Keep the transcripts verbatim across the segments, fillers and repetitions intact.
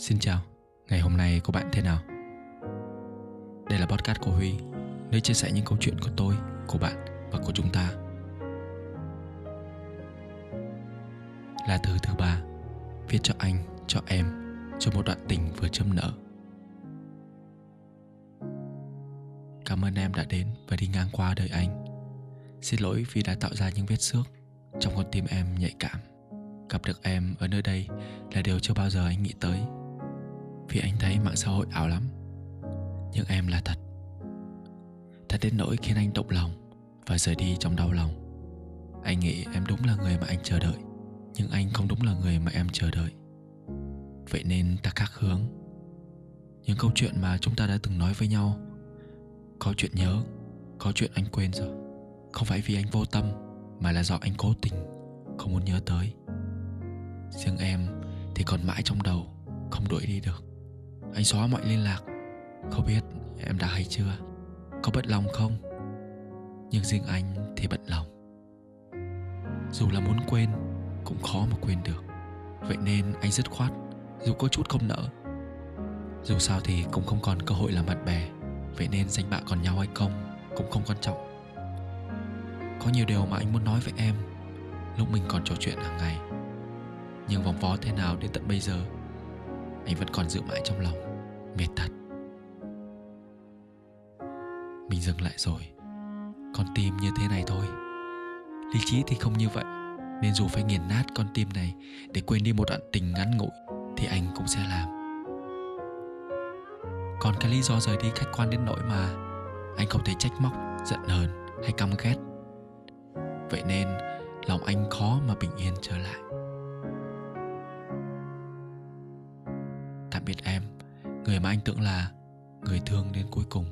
Xin chào, ngày hôm nay các bạn thế nào? Đây là podcast của Huy, nơi chia sẻ những câu chuyện của tôi, của bạn và của chúng ta. Lá thư thứ ba, viết cho anh, cho em, cho một đoạn tình vừa chớm nở. Cảm ơn em đã đến và đi ngang qua đời anh. Xin lỗi vì đã tạo ra những vết xước trong con tim em nhạy cảm. Gặp được em ở nơi đây là điều chưa bao giờ anh nghĩ tới, vì anh thấy mạng xã hội ảo lắm. Nhưng em là thật. Thật đến nỗi khiến anh động lòng và rời đi trong đau lòng. Anh nghĩ em đúng là người mà anh chờ đợi, nhưng anh không đúng là người mà em chờ đợi. Vậy nên ta khác hướng. Những câu chuyện mà chúng ta đã từng nói với nhau, có chuyện nhớ, có chuyện anh quên rồi. Không phải vì anh vô tâm, mà là do anh cố tình không muốn nhớ tới. Riêng em thì còn mãi trong đầu, không đuổi đi được. Anh xóa mọi liên lạc. Không biết em đã hay chưa, có bận lòng không? Nhưng riêng anh thì bận lòng. Dù là muốn quên cũng khó mà quên được. Vậy nên anh dứt khoát, dù có chút không nỡ. Dù sao thì cũng không còn cơ hội làm bạn bè. Vậy nên danh bạ còn nhau hay không cũng không quan trọng. Có nhiều điều mà anh muốn nói với em lúc mình còn trò chuyện hàng ngày, nhưng vòng vó thế nào đến tận bây giờ anh vẫn còn giữ mãi trong lòng. Mệt thật. Mình dừng lại rồi. Con tim như thế này thôi. Lý trí thì không như vậy, nên dù phải nghiền nát con tim này để quên đi một đoạn tình ngắn ngủi thì anh cũng sẽ làm. Còn cái lý do rời đi khách quan đến nỗi mà anh không thể trách móc, giận hờn hay căm ghét. Vậy nên lòng anh khó mà bình yên trở lại. Tạm biệt em, người mà anh tưởng là người thương đến cuối cùng.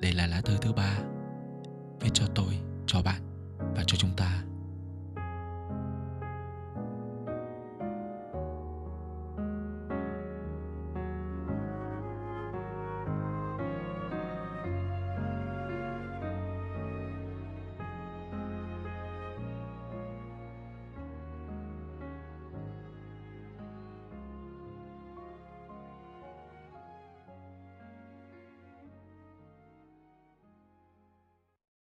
Đây là lá thư thứ ba, viết cho tôi, cho bạn và cho chúng ta.